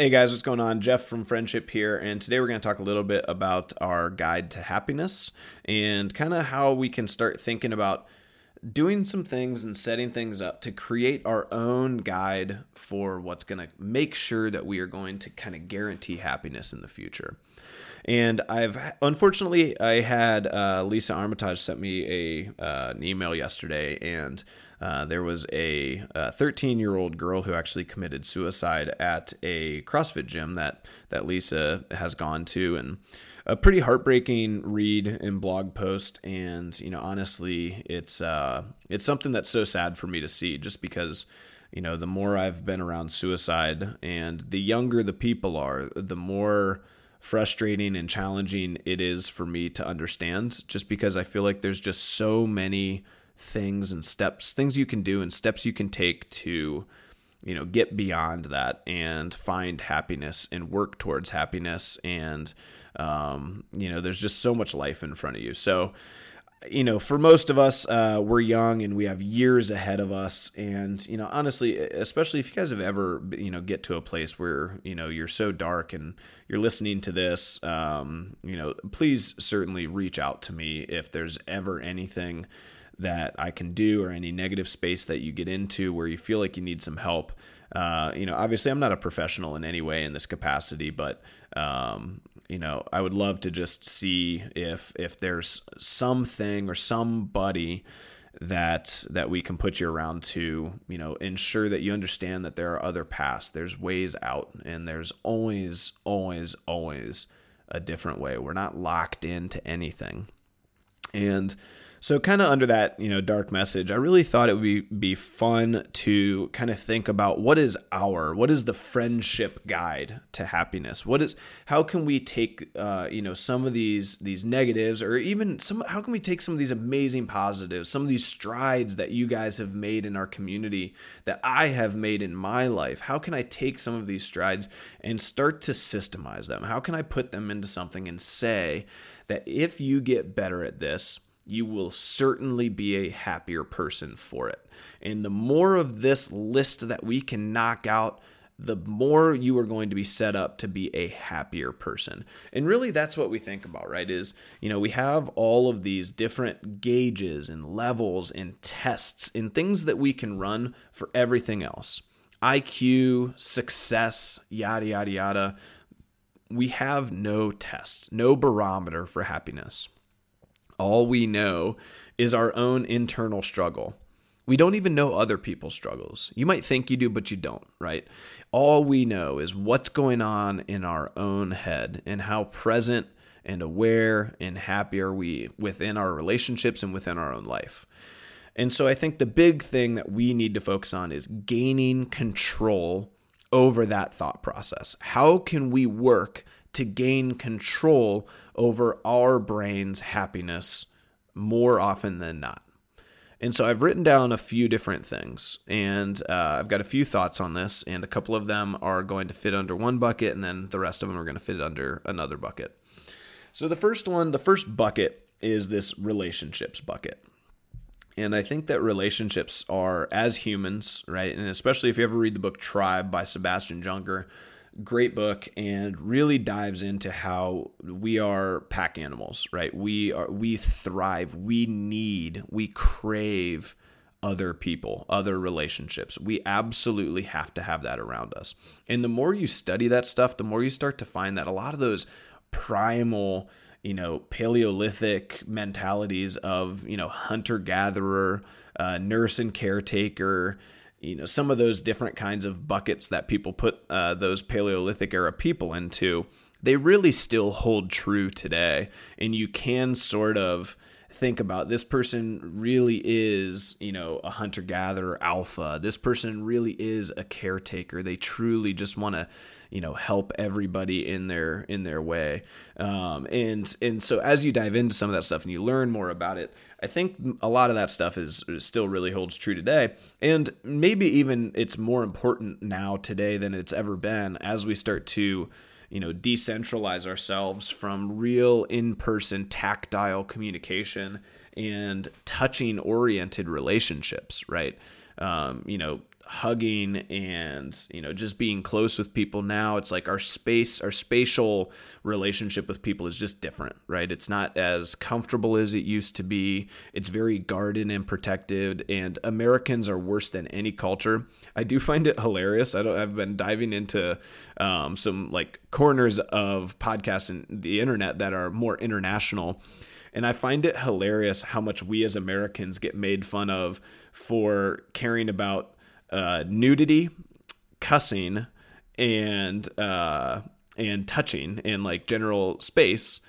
Hey guys, what's going on? Jeff from Friendship here, and today we're going to talk a little bit about our guide to happiness and kind of how we can start thinking about doing some things and setting things up to create our own guide for what's going to make sure that we are going to kind of guarantee happiness in the future. And I had Lisa Armitage sent me an email yesterday, and there was a 13-year-old girl who actually committed suicide at a CrossFit gym that Lisa has gone to, and a pretty heartbreaking read and blog post. And honestly, it's something that's so sad for me to see, just because the more I've been around suicide, and the younger the people are, the more frustrating and challenging it is for me to understand, just because I feel like there's just so many things and steps, things you can do and steps you can take to, get beyond that and find happiness and work towards happiness. And, there's just so much life in front of you. So, for most of us, we're young and we have years ahead of us. And, honestly, especially if you guys have ever, get to a place where, you're so dark and you're listening to this, please certainly reach out to me if there's ever anything that I can do or any negative space that you get into where you feel like you need some help. Obviously I'm not a professional in any way in this capacity, but, I would love to just see if there's something or somebody that we can put you around to, ensure that you understand that there are other paths, there's ways out, and there's always, always, always a different way. We're not locked into anything. And so kind of under that, dark message, I really thought it would be fun to kind of think about what is the friendship guide to happiness? How can we take, some of these negatives, or even how can we take some of these amazing positives, some of these strides that you guys have made in our community, that I have made in my life? How can I take some of these strides and start to systemize them? How can I put them into something and say that if you get better at this, you will certainly be a happier person for it? And the more of this list that we can knock out, the more you are going to be set up to be a happier person. And really that's what we think about, right? Is, we have all of these different gauges and levels and tests and things that we can run for everything else. IQ, success, yada, yada, yada. We have no tests, no barometer for happiness. All we know is our own internal struggle. We don't even know other people's struggles. You might think you do, but you don't, right? All we know is what's going on in our own head, and how present and aware and happy are we within our relationships and within our own life. And so I think the big thing that we need to focus on is gaining control over that thought process. How can we work to gain control over our brain's happiness more often than not? And so I've written down a few different things, and I've got a few thoughts on this, and a couple of them are going to fit under one bucket, and then the rest of them are going to fit under another bucket. So the first bucket is this relationships bucket. And I think that relationships are, as humans, right, and especially if you ever read the book Tribe by Sebastian Junger, great book, and really dives into how we are pack animals, right? We thrive, we crave other people, other relationships. We absolutely have to have that around us. And the more you study that stuff, the more you start to find that a lot of those primal, Paleolithic mentalities of, hunter-gatherer, nurse and caretaker, some of those different kinds of buckets that people put those Paleolithic era people into, they really still hold true today. And you can sort of think about, this person really is, a hunter-gatherer alpha. This person really is a caretaker. They truly just want to, help everybody in their way. And so as you dive into some of that stuff and you learn more about it, I think a lot of that stuff is still really holds true today. And maybe even it's more important now today than it's ever been, as we start to, decentralize ourselves from real in-person tactile communication and touching oriented relationships, right? Hugging and, just being close with people. Now it's like our spatial relationship with people is just different, right? It's not as comfortable as it used to be. It's very guarded and protected, and Americans are worse than any culture. I do find it hilarious. I've been diving into some like corners of podcasts and the internet that are more international. And I find it hilarious how much we as Americans get made fun of for caring about nudity, cussing, and touching and like general space.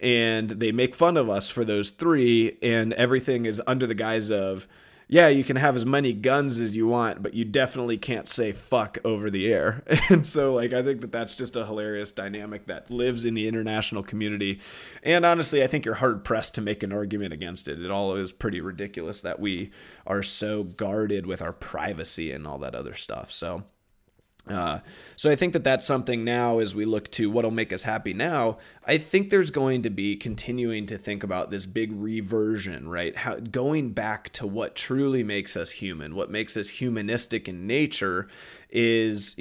And they make fun of us for those three, and everything is under the guise of, yeah, you can have as many guns as you want, but you definitely can't say fuck over the air. And so like, I think that that's just a hilarious dynamic that lives in the international community. And honestly, I think you're hard pressed to make an argument against it. It all is pretty ridiculous that we are so guarded with our privacy and all that other stuff. So I think that that's something now as we look to what'll make us happy now. I think there's going to be continuing to think about this big reversion, right? How going back to what truly makes us human, what makes us humanistic in nature is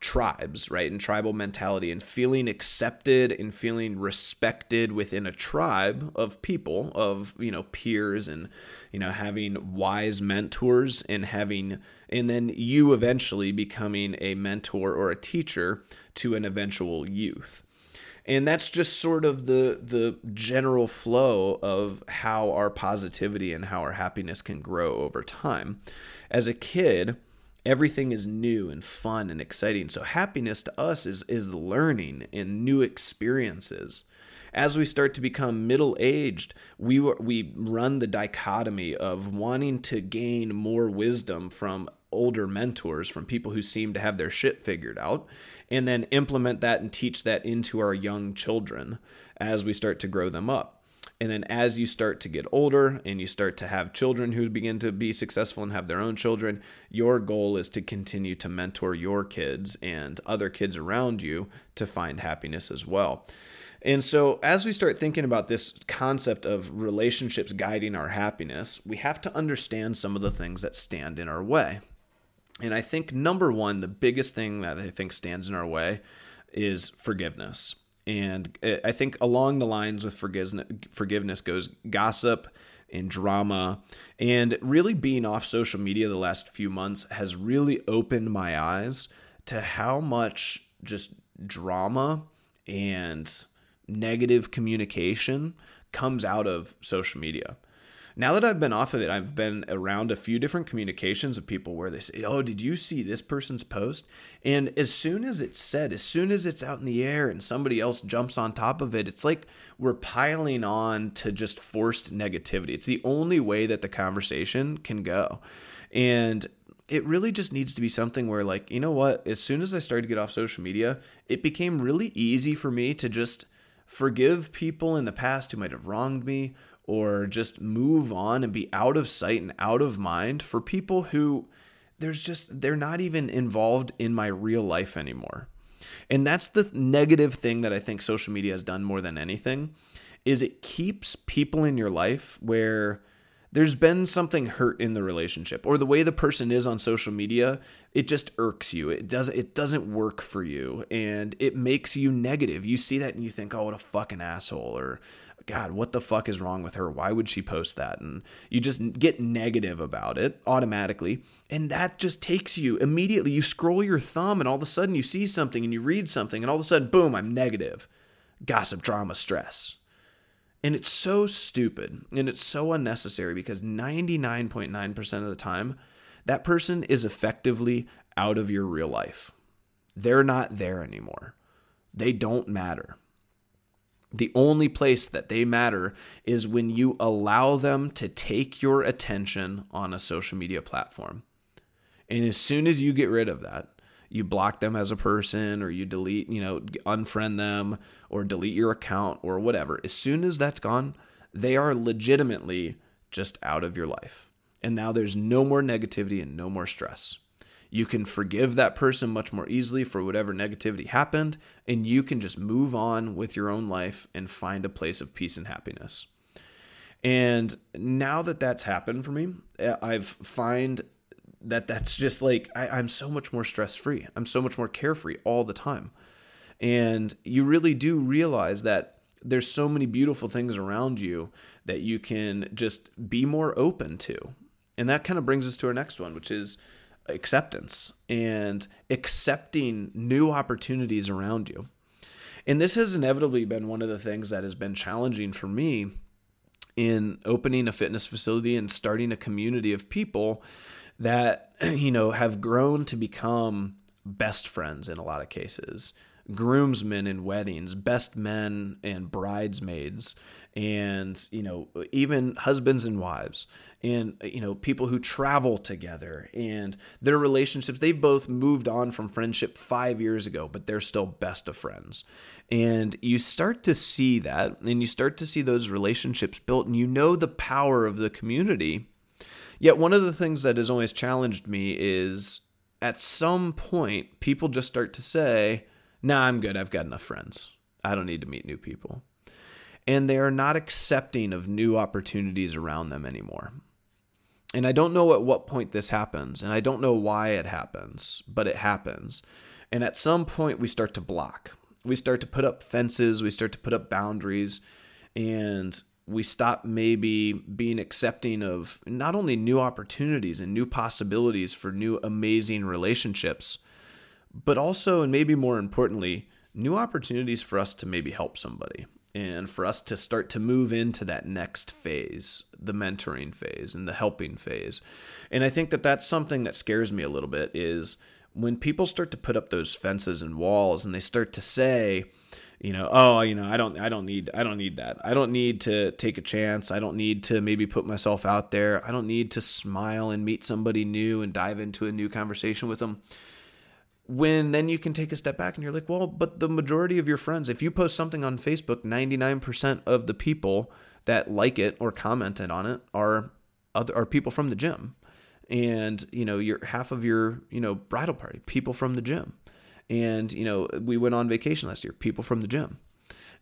tribes, right? And tribal mentality and feeling accepted and feeling respected within a tribe of people, of, peers, and, having wise mentors, and and then you eventually becoming a mentor or a teacher to an eventual youth. And that's just sort of the general flow of how our positivity and how our happiness can grow over time. As a kid, everything is new and fun and exciting. So happiness to us is learning and new experiences. As we start to become middle-aged, we run the dichotomy of wanting to gain more wisdom from older mentors, from people who seem to have their shit figured out, and then implement that and teach that into our young children as we start to grow them up. And then as you start to get older and you start to have children who begin to be successful and have their own children, your goal is to continue to mentor your kids and other kids around you to find happiness as well. And so as we start thinking about this concept of relationships guiding our happiness, we have to understand some of the things that stand in our way. And I think number one, the biggest thing that I think stands in our way is forgiveness. And I think along the lines with forgiveness goes gossip and drama. And really being off social media the last few months has really opened my eyes to how much just drama and negative communication comes out of social media. Now that I've been off of it, I've been around a few different communications of people where they say, oh, did you see this person's post? And as soon as it's said, as soon as it's out in the air and somebody else jumps on top of it, it's like we're piling on to just forced negativity. It's the only way that the conversation can go. And it really just needs to be something where like, you know what, as soon as I started to get off social media, it became really easy for me to just forgive people in the past who might have wronged me, or just move on and be out of sight and out of mind for people who they're not even involved in my real life anymore. And that's the negative thing that I think social media has done more than anything, is it keeps people in your life where there's been something hurt in the relationship, or the way the person is on social media, it just irks you. It doesn't work for you, and it makes you negative. You see that and you think, oh, what a fucking asshole, or God, what the fuck is wrong with her? Why would she post that? And you just get negative about it automatically. And that just takes you immediately. You scroll your thumb and all of a sudden you see something and you read something and all of a sudden, boom, I'm negative. Gossip, drama, stress. And it's so stupid and it's so unnecessary, because 99.9% of the time, that person is effectively out of your real life. They're not there anymore. They don't matter. The only place that they matter is when you allow them to take your attention on a social media platform. And as soon as you get rid of that, you block them as a person, or you delete, unfriend them, or delete your account, or whatever. As soon as that's gone, they are legitimately just out of your life. And now there's no more negativity and no more stress. You can forgive that person much more easily for whatever negativity happened, and you can just move on with your own life and find a place of peace and happiness. And now that that's happened for me, I've find that that's just like, I'm so much more stress-free. I'm so much more carefree all the time. And you really do realize that there's so many beautiful things around you that you can just be more open to. And that kind of brings us to our next one, which is acceptance and accepting new opportunities around you. And this has inevitably been one of the things that has been challenging for me in opening a fitness facility and starting a community of people that, you know, have grown to become best friends in a lot of cases, groomsmen in weddings, best men and bridesmaids, and, you know, even husbands and wives, and, you know, people who travel together, and their relationships. They've both moved on from friendship 5 years ago, but they're still best of friends. And you start to see that, and you start to see those relationships built, and you know the power of the community. Yet one of the things that has always challenged me is at some point, people just start to say, "Nah, I'm good. I've got enough friends. I don't need to meet new people." And they are not accepting of new opportunities around them anymore. And I don't know at what point this happens, and I don't know why it happens, but it happens. And at some point, we start to block. We start to put up fences. We start to put up boundaries. And we stop maybe being accepting of not only new opportunities and new possibilities for new amazing relationships, but also, and maybe more importantly, new opportunities for us to maybe help somebody and for us to start to move into that next phase, the mentoring phase and the helping phase. And I think that that's something that scares me a little bit, is when people start to put up those fences and walls and they start to say, you know, "Oh, you know, I don't need that. I don't need to take a chance. I don't need to maybe put myself out there. I don't need to smile and meet somebody new and dive into a new conversation with them." When then you can take a step back and you're like, well, but the majority of your friends, if you post something on Facebook, 99% of the people that like it or commented on it are people from the gym. And, you know, your half of your, you know, bridal party, people from the gym. And, you know, we went on vacation last year, people from the gym.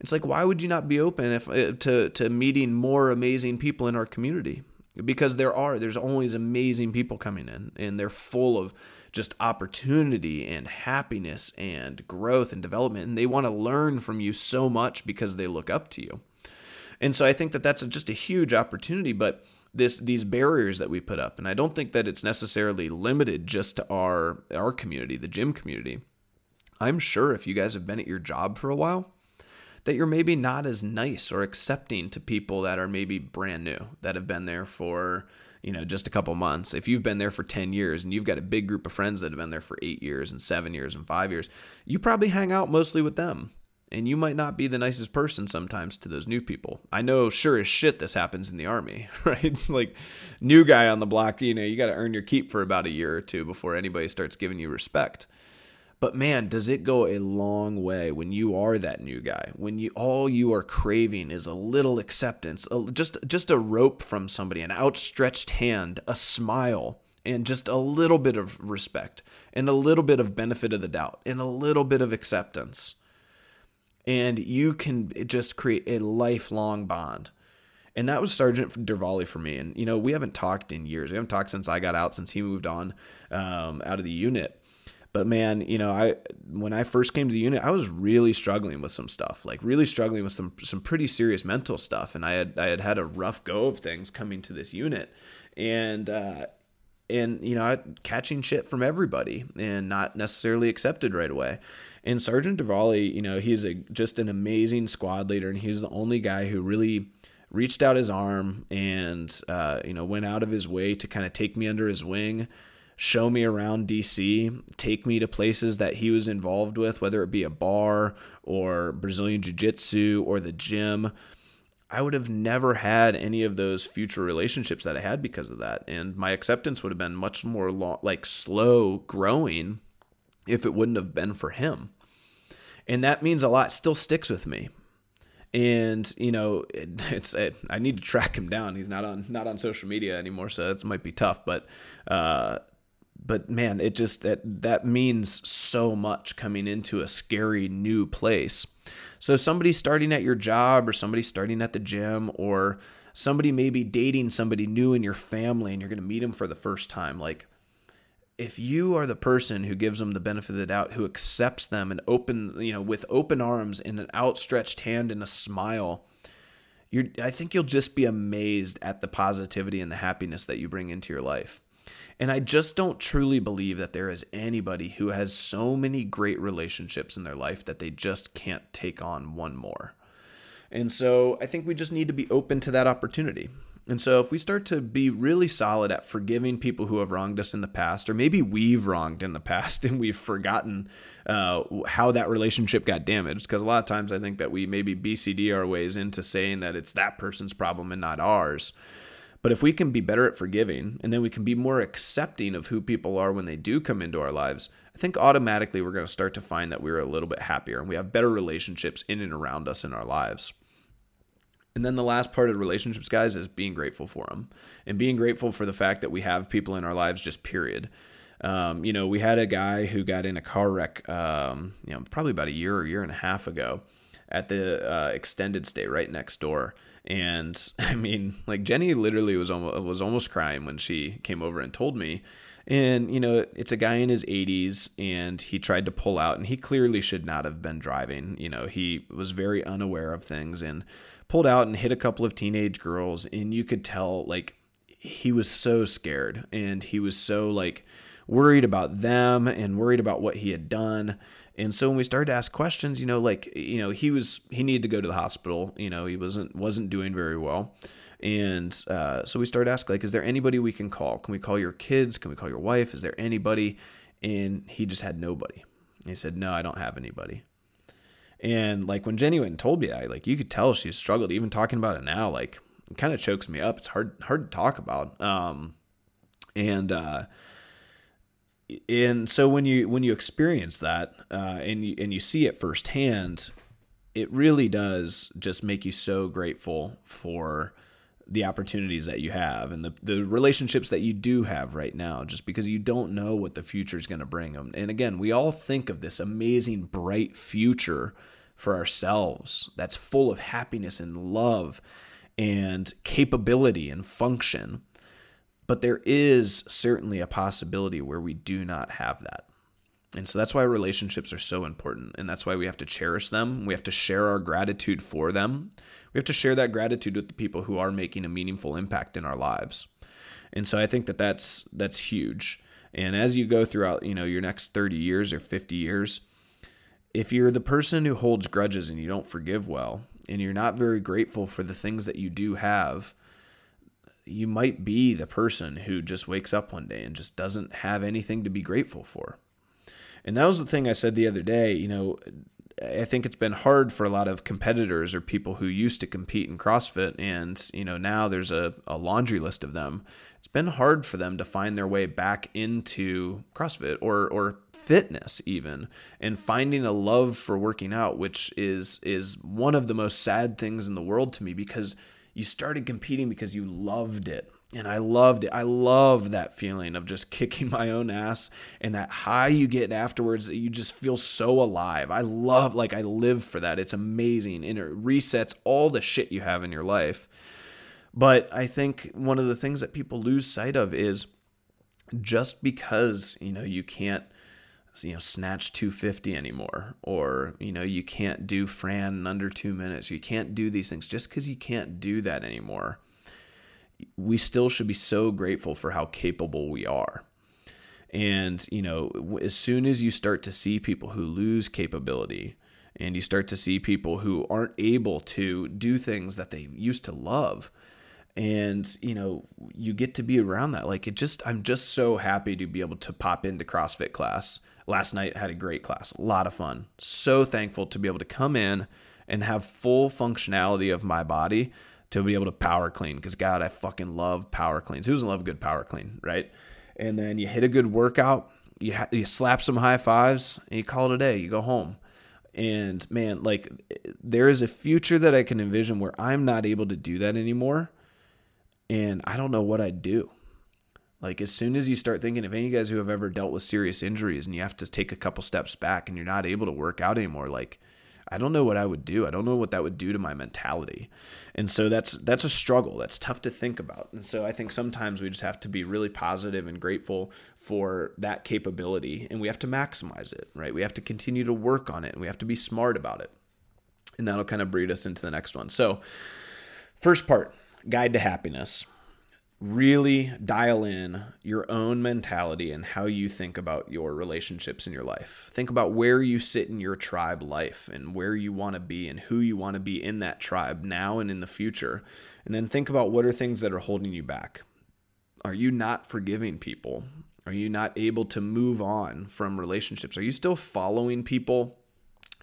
It's like, why would you not be open to meeting more amazing people in our community? Because there's always amazing people coming in, and they're full of just opportunity and happiness and growth and development. And they want to learn from you so much because they look up to you. And so I think that that's just a huge opportunity, but these barriers that we put up, and I don't think that it's necessarily limited just to our community, the gym community. I'm sure if you guys have been at your job for a while, that you're maybe not as nice or accepting to people that are maybe brand new, that have been there for, you know, just a couple months. If you've been there for 10 years and you've got a big group of friends that have been there for 8 years and 7 years and 5 years, you probably hang out mostly with them. And you might not be the nicest person sometimes to those new people. I know sure as shit this happens in the Army, right? It's like new guy on the block, you know, you got to earn your keep for about a year or two before anybody starts giving you respect. But man, does it go a long way when you are that new guy, when you all you are craving is a little acceptance, just a rope from somebody, an outstretched hand, a smile, and just a little bit of respect and a little bit of benefit of the doubt and a little bit of acceptance. And you can just create a lifelong bond. And that was Sergeant Duvalli for me. And, you know, we haven't talked in years. We haven't talked since I got out, since he moved on out of the unit. But man, you know, when I first came to the unit, I was really struggling with some stuff, like really struggling with some pretty serious mental stuff. And I had a rough go of things coming to this unit, and you know, catching shit from everybody and not necessarily accepted right away. And Sergeant Duvalli, you know, he's just an amazing squad leader, and he was the only guy who really reached out his arm and you know, went out of his way to kind of take me under his wing. Show me around DC, take me to places that he was involved with, whether it be a bar or Brazilian Jiu-Jitsu or the gym. I would have never had any of those future relationships that I had because of that. And my acceptance would have been much more slow growing if it wouldn't have been for him. And that means a lot, still sticks with me. And, you know, I need to track him down. He's not on social media anymore, so it might be tough, but man, it just, that means so much coming into a scary new place. So somebody starting at your job or somebody starting at the gym or somebody may be dating somebody new in your family and you're going to meet them for the first time. Like, if you are the person who gives them the benefit of the doubt, who accepts them and with open arms and an outstretched hand and a smile, I think you'll just be amazed at the positivity and the happiness that you bring into your life. And I just don't truly believe that there is anybody who has so many great relationships in their life that they just can't take on one more. And so I think we just need to be open to that opportunity. And so if we start to be really solid at forgiving people who have wronged us in the past, or maybe we've wronged in the past and we've forgotten how that relationship got damaged, because a lot of times I think that we maybe BCD our ways into saying that it's that person's problem and not ours. But if we can be better at forgiving, and then we can be more accepting of who people are when they do come into our lives, I think automatically we're going to start to find that we're a little bit happier and we have better relationships in and around us in our lives. And then the last part of relationships, guys, is being grateful for them and being grateful for the fact that we have people in our lives, just period. We had a guy who got in a car wreck, probably about a year or year and a half ago at the extended stay right next door. And I mean, like, Jenny literally was almost crying when she came over and told me. And, it's a guy in his 80s, and he tried to pull out, and he clearly should not have been driving. He was very unaware of things and pulled out and hit a couple of teenage girls. And you could tell, like, he was so scared, and he was so, like, worried about them and worried about what he had done. And so when we started to ask questions, he needed to go to the hospital. He wasn't doing very well. And so we started asking, like, is there anybody we can call? Can we call your kids? Can we call your wife? Is there anybody? And he just had nobody. And he said, no, I don't have anybody. And like, when Jenny went and told me that, like, you could tell she struggled. Even talking about it now, like, it kind of chokes me up. It's hard to talk about. And so when you experience that and you see it firsthand, it really does just make you so grateful for the opportunities that you have and the relationships that you do have right now, just because you don't know what the future is going to bring them. And again, we all think of this amazing, bright future for ourselves that's full of happiness and love and capability and function. But there is certainly a possibility where we do not have that. And so that's why relationships are so important. And that's why we have to cherish them. We have to share our gratitude for them. We have to share that gratitude with the people who are making a meaningful impact in our lives. And so I think that that's huge. And as you go throughout, your next 30 years or 50 years, if you're the person who holds grudges and you don't forgive well, and you're not very grateful for the things that you do have, you might be the person who just wakes up one day and just doesn't have anything to be grateful for. And that was the thing I said the other day. I think it's been hard for a lot of competitors or people who used to compete in CrossFit, and now there's a laundry list of them. It's been hard for them to find their way back into CrossFit or fitness even, and finding a love for working out, which is one of the most sad things in the world to me, because you started competing because you loved it. And I loved it. I love that feeling of just kicking my own ass and that high you get afterwards, that you just feel so alive. I live for that. It's amazing. And it resets all the shit you have in your life. But I think one of the things that people lose sight of is just because, you can't, snatch 250 anymore, or, you can't do Fran in under 2 minutes. You can't do these things just because you can't do that anymore. We still should be so grateful for how capable we are. And, as soon as you start to see people who lose capability, and you start to see people who aren't able to do things that they used to love, and, you get to be around that. Like, I'm just so happy to be able to pop into CrossFit class. Last night had a great class, a lot of fun. So thankful to be able to come in and have full functionality of my body to be able to power clean, because God, I fucking love power cleans. Who doesn't love a good power clean, right? And then you hit a good workout, you slap some high fives, and you call it a day. You go home. And man, like, there is a future that I can envision where I'm not able to do that anymore, and I don't know what I'd do. Like, as soon as you start thinking, if any of you guys who have ever dealt with serious injuries and you have to take a couple steps back and you're not able to work out anymore, like, I don't know what I would do. I don't know what that would do to my mentality. And so that's a struggle. That's tough to think about. And so I think sometimes we just have to be really positive and grateful for that capability, and we have to maximize it, right? We have to continue to work on it, and we have to be smart about it. And that'll kind of breed us into the next one. So first part, guide to happiness. Really dial in your own mentality and how you think about your relationships in your life. Think about where you sit in your tribe life and where you want to be and who you want to be in that tribe now and in the future. And then think about what are things that are holding you back. Are you not forgiving people? Are you not able to move on from relationships? Are you still following people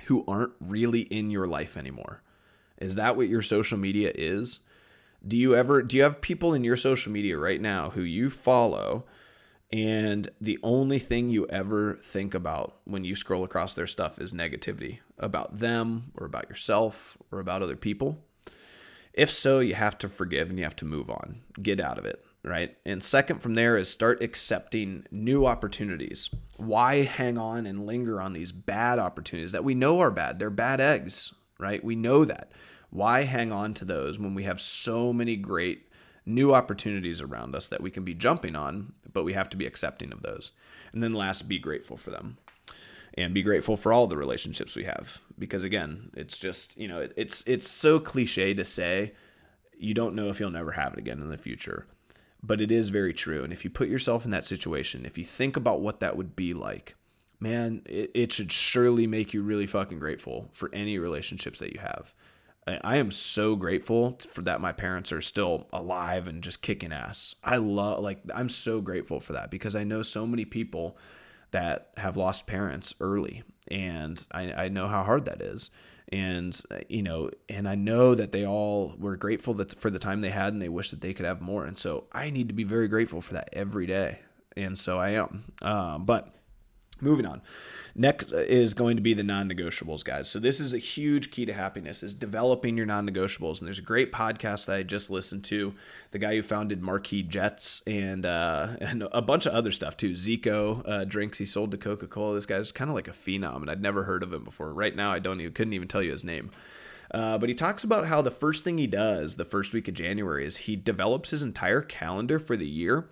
who aren't really in your life anymore? Is that what your social media is? Do you have people in your social media right now who you follow, and the only thing you ever think about when you scroll across their stuff is negativity about them or about yourself or about other people? If so, you have to forgive and you have to move on. Get out of it, right? And second from there is start accepting new opportunities. Why hang on and linger on these bad opportunities that we know are bad? They're bad eggs, right? We know that. Why hang on to those when we have so many great new opportunities around us that we can be jumping on, but we have to be accepting of those. And then last, be grateful for them and be grateful for all the relationships we have. Because again, it's just, you know, it's so cliche to say, you don't know if you'll never have it again in the future, but it is very true. And if you put yourself in that situation, if you think about what that would be like, man, it should surely make you really fucking grateful for any relationships that you have. I am so grateful for that my parents are still alive and just kicking ass. I'm so grateful for that, because I know so many people that have lost parents early, and I know how hard that is. And, you know, and I know that they all were grateful for the time they had, and they wish that they could have more. And so I need to be very grateful for that every day. And so I am, but moving on. Next is going to be the non-negotiables, guys. So this is a huge key to happiness, is developing your non-negotiables. And there's a great podcast that I just listened to, the guy who founded Marquee Jets and a bunch of other stuff too. Zico drinks he sold to Coca-Cola. This guy's kind of like a phenom, and I'd never heard of him before. Right now, couldn't even tell you his name. But he talks about how the first thing he does the first week of January is he develops his entire calendar for the year.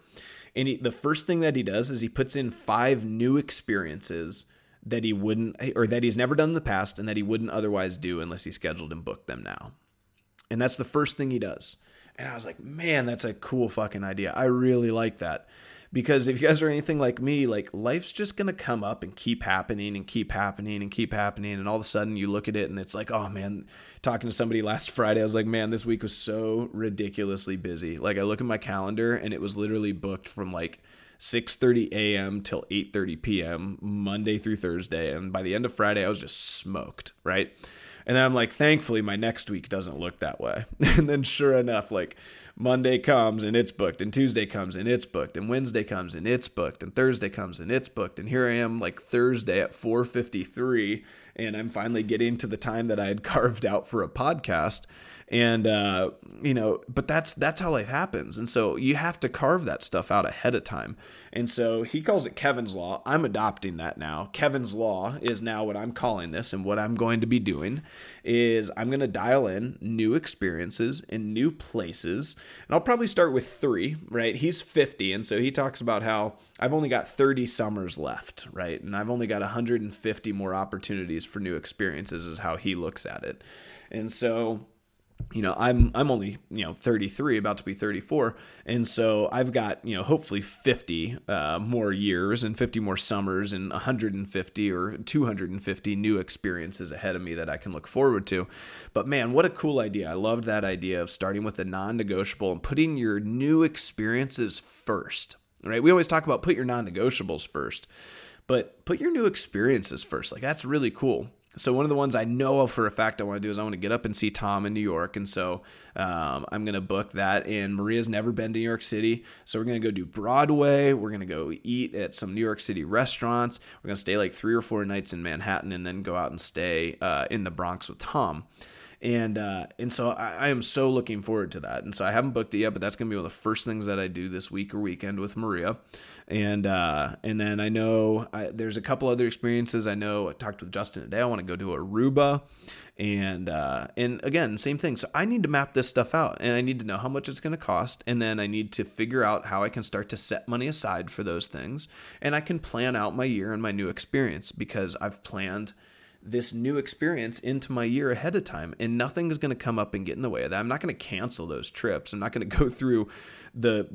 And the first thing that he does is he puts in 5 new experiences that he wouldn't, or that he's never done in the past, and that he wouldn't otherwise do unless he scheduled and booked them now. And that's the first thing he does. And I was like, man, that's a cool fucking idea. I really like that. Because if you guys are anything like me, like, life's just going to come up and keep happening and keep happening and keep happening. And all of a sudden you look at it and it's like, oh man, talking to somebody last Friday, I was like, man, this week was so ridiculously busy. Like, I look at my calendar and it was literally booked from like 6:30 a.m. till 8:30 p.m. Monday through Thursday. And by the end of Friday, I was just smoked, right? And I'm like, thankfully, my next week doesn't look that way. And then sure enough, like, Monday comes and it's booked, and Tuesday comes and it's booked, and Wednesday comes and it's booked, and Thursday comes and it's booked. And here I am, like, Thursday at 4:53, and I'm finally getting to the time that I had carved out for a podcast. And, you know, but that's how life happens. And so you have to carve that stuff out ahead of time. And so he calls it Kevin's Law. I'm adopting that now. Kevin's Law is now what I'm calling this, and what I'm going to be doing is I'm going to dial in new experiences in new places. And I'll probably start with 3, right? He's 50. And so he talks about how I've only got 30 summers left, right? And I've only got 150 more opportunities for new experiences, is how he looks at it. And so, you know, I'm only, 33, about to be 34. And so I've got, hopefully 50 more years and 50 more summers and 150 or 250 new experiences ahead of me that I can look forward to. But man, what a cool idea. I loved that idea of starting with a non-negotiable and putting your new experiences first, right? We always talk about put your non-negotiables first, but put your new experiences first. Like, that's really cool. So one of the ones I know for a fact I want to do is I want to get up and see Tom in New York. And so I'm going to book that. And Maria's never been to New York City. So we're going to go do Broadway. We're going to go eat at some New York City restaurants. We're going to stay like 3 or 4 nights in Manhattan and then go out and stay in the Bronx with Tom. And so I am so looking forward to that. And so I haven't booked it yet, but that's going to be one of the first things that I do this week or weekend with Maria. And then I know there's a couple other experiences. I know I talked with Justin today. I want to go to Aruba. And again, same thing. So I need to map this stuff out, and I need to know how much it's going to cost. And then I need to figure out how I can start to set money aside for those things. And I can plan out my year and my new experience, because I've planned this new experience into my year ahead of time, and nothing is going to come up and get in the way of that. I'm not going to cancel those trips. I'm not going to go through the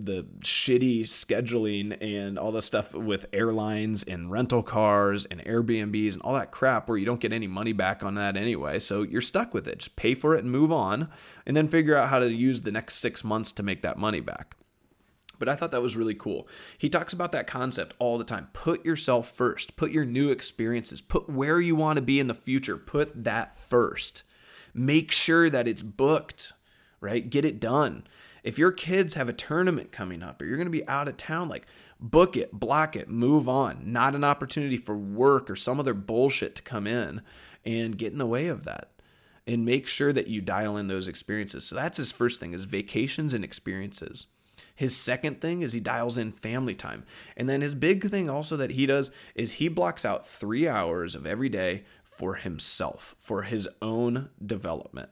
shitty scheduling and all the stuff with airlines and rental cars and Airbnbs and all that crap where you don't get any money back on that anyway. So you're stuck with it. Just pay for it and move on, and then figure out how to use the next 6 months to make that money back. But I thought that was really cool. He talks about that concept all the time. Put yourself first. Put your new experiences. Put where you want to be in the future. Put that first. Make sure that it's booked, right? Get it done. If your kids have a tournament coming up or you're going to be out of town, like, book it, block it, move on. Not an opportunity for work or some other bullshit to come in and get in the way of that. And make sure that you dial in those experiences. So that's his first thing, is vacations and experiences. His second thing is he dials in family time. And then his big thing also that he does is he blocks out 3 hours of every day for himself, for his own development.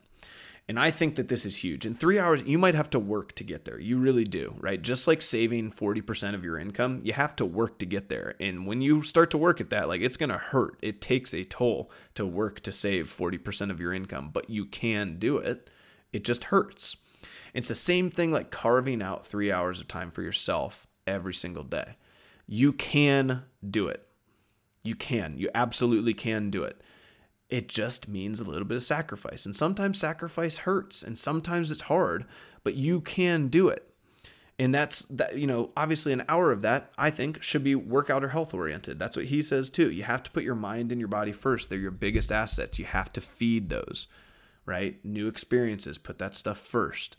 And I think that this is huge. In 3 hours, you might have to work to get there. You really do, right? Just like saving 40% of your income, you have to work to get there. And when you start to work at that, like, it's going to hurt. It takes a toll to work to save 40% of your income, but you can do it. It just hurts. It's the same thing like carving out 3 hours of time for yourself every single day. You can do it. You can. You absolutely can do it. It just means a little bit of sacrifice. And sometimes sacrifice hurts, and sometimes it's hard, but you can do it. And that's, that, you know, obviously an hour of that, I think, should be workout or health oriented. That's what he says too. You have to put your mind and your body first. They're your biggest assets. You have to feed those. Right? New experiences, put that stuff first.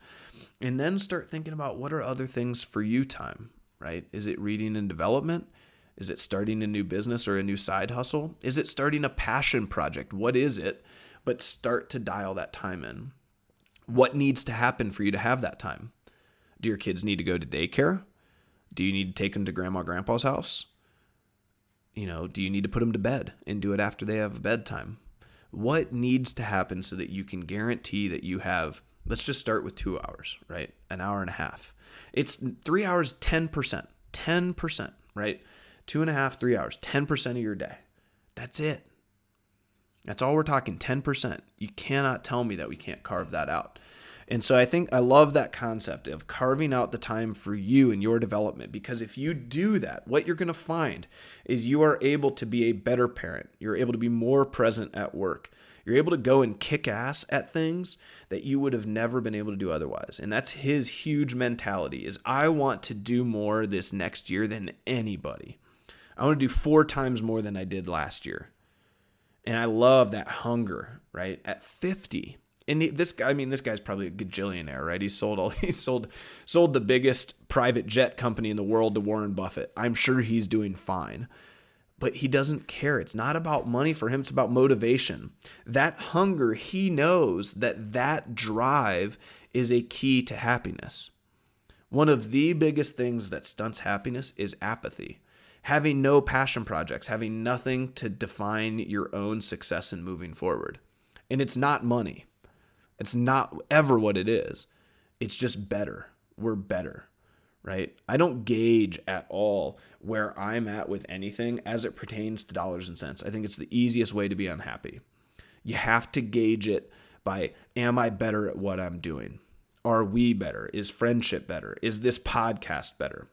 And then start thinking about what are other things for you time, right? Is it reading and development? Is it starting a new business or a new side hustle? Is it starting a passion project? What is it? But start to dial that time in. What needs to happen for you to have that time? Do your kids need to go to daycare? Do you need to take them to grandma or grandpa's house? You know, do you need to put them to bed and do it after they have bedtime? What needs to happen so that you can guarantee that you have, let's just start with 2 hours, right? An hour and a half. It's 3 hours, 10%, 10%, right? 2.5, 3 hours, 10% of your day. That's it. That's all we're talking, 10%. You cannot tell me that we can't carve that out. And so I think I love that concept of carving out the time for you and your development, because if you do that, what you're going to find is you are able to be a better parent. You're able to be more present at work. You're able to go and kick ass at things that you would have never been able to do otherwise. And that's his huge mentality, is I want to do more this next year than anybody. I want to do 4 times more than I did last year. And I love that hunger, right? At 50. And this guy, I mean, this guy's probably a gajillionaire, right? He sold the biggest private jet company in the world to Warren Buffett. I'm sure he's doing fine, but he doesn't care. It's not about money for him. It's about motivation. That hunger, he knows that drive is a key to happiness. One of the biggest things that stunts happiness is apathy. Having no passion projects, having nothing to define your own success in moving forward. And it's not money. It's not ever what it is. It's just better. We're better, right? I don't gauge at all where I'm at with anything as it pertains to dollars and cents. I think it's the easiest way to be unhappy. You have to gauge it by, am I better at what I'm doing? Are we better? Is friendship better? Is this podcast better?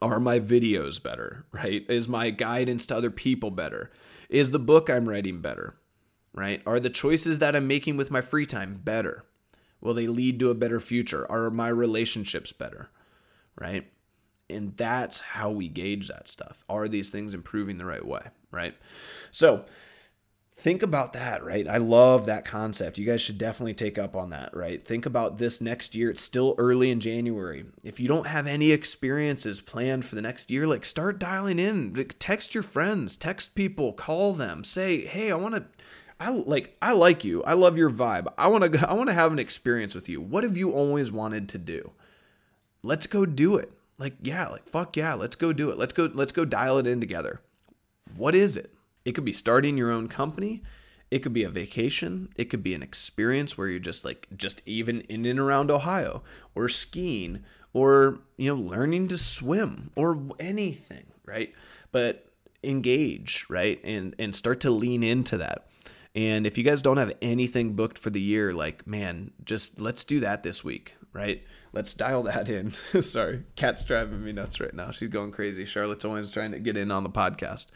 Are my videos better, right? Is my guidance to other people better? Is the book I'm writing better? Right? Are the choices that I'm making with my free time better? Will they lead to a better future? Are my relationships better? Right? And that's how we gauge that stuff. Are these things improving the right way? Right? So think about that, right? I love that concept. You guys should definitely take up on that, right? Think about this next year. It's still early in January. If you don't have any experiences planned for the next year, like, start dialing in, text your friends, text people, call them, say, hey, I want to I like you. I love your vibe. I want to have an experience with you. What have you always wanted to do? Let's go do it. Fuck yeah, let's go do it. Let's go dial it in together. What is it? It could be starting your own company. It could be a vacation. It could be an experience where you're just even in and around Ohio, or skiing, or, learning to swim, or anything, right? But engage, right? And start to lean into that. And if you guys don't have anything booked for the year, let's do that this week, right? Let's dial that in. Sorry, Kat's driving me nuts right now. She's going crazy. Charlotte's always trying to get in on the podcast.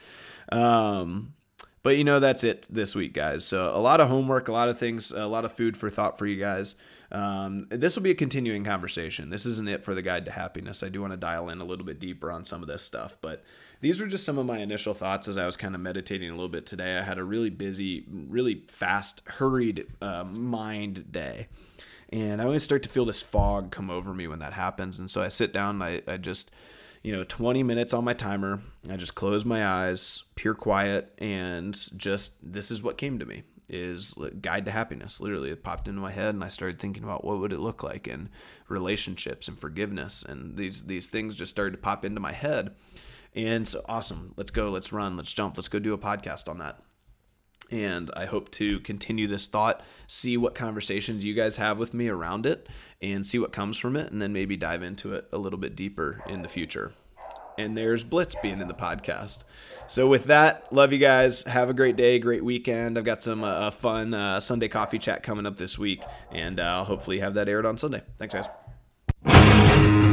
But that's it this week, guys. So a lot of homework, a lot of things, a lot of food for thought for you guys. This will be a continuing conversation. This isn't it for the Guide to Happiness. I do want to dial in a little bit deeper on some of this stuff, but these were just some of my initial thoughts as I was kind of meditating a little bit today. I had a really busy, really fast, hurried mind day. And I always start to feel this fog come over me when that happens. And so I sit down and I just... 20 minutes on my timer, I just close my eyes, pure quiet, and just, this is what came to me, is Guide to Happiness. Literally, it popped into my head, and I started thinking about what would it look like, and relationships, and forgiveness, and these things just started to pop into my head. And so, awesome, let's go, let's run, let's jump, let's go do a podcast on that. And I hope to continue this thought, see what conversations you guys have with me around it, and see what comes from it, and then maybe dive into it a little bit deeper in the future. And there's Blitz being in the podcast. So with that, love you guys. Have a great day, great weekend. I've got some fun Sunday coffee chat coming up this week, and I'll hopefully have that aired on Sunday. Thanks, guys.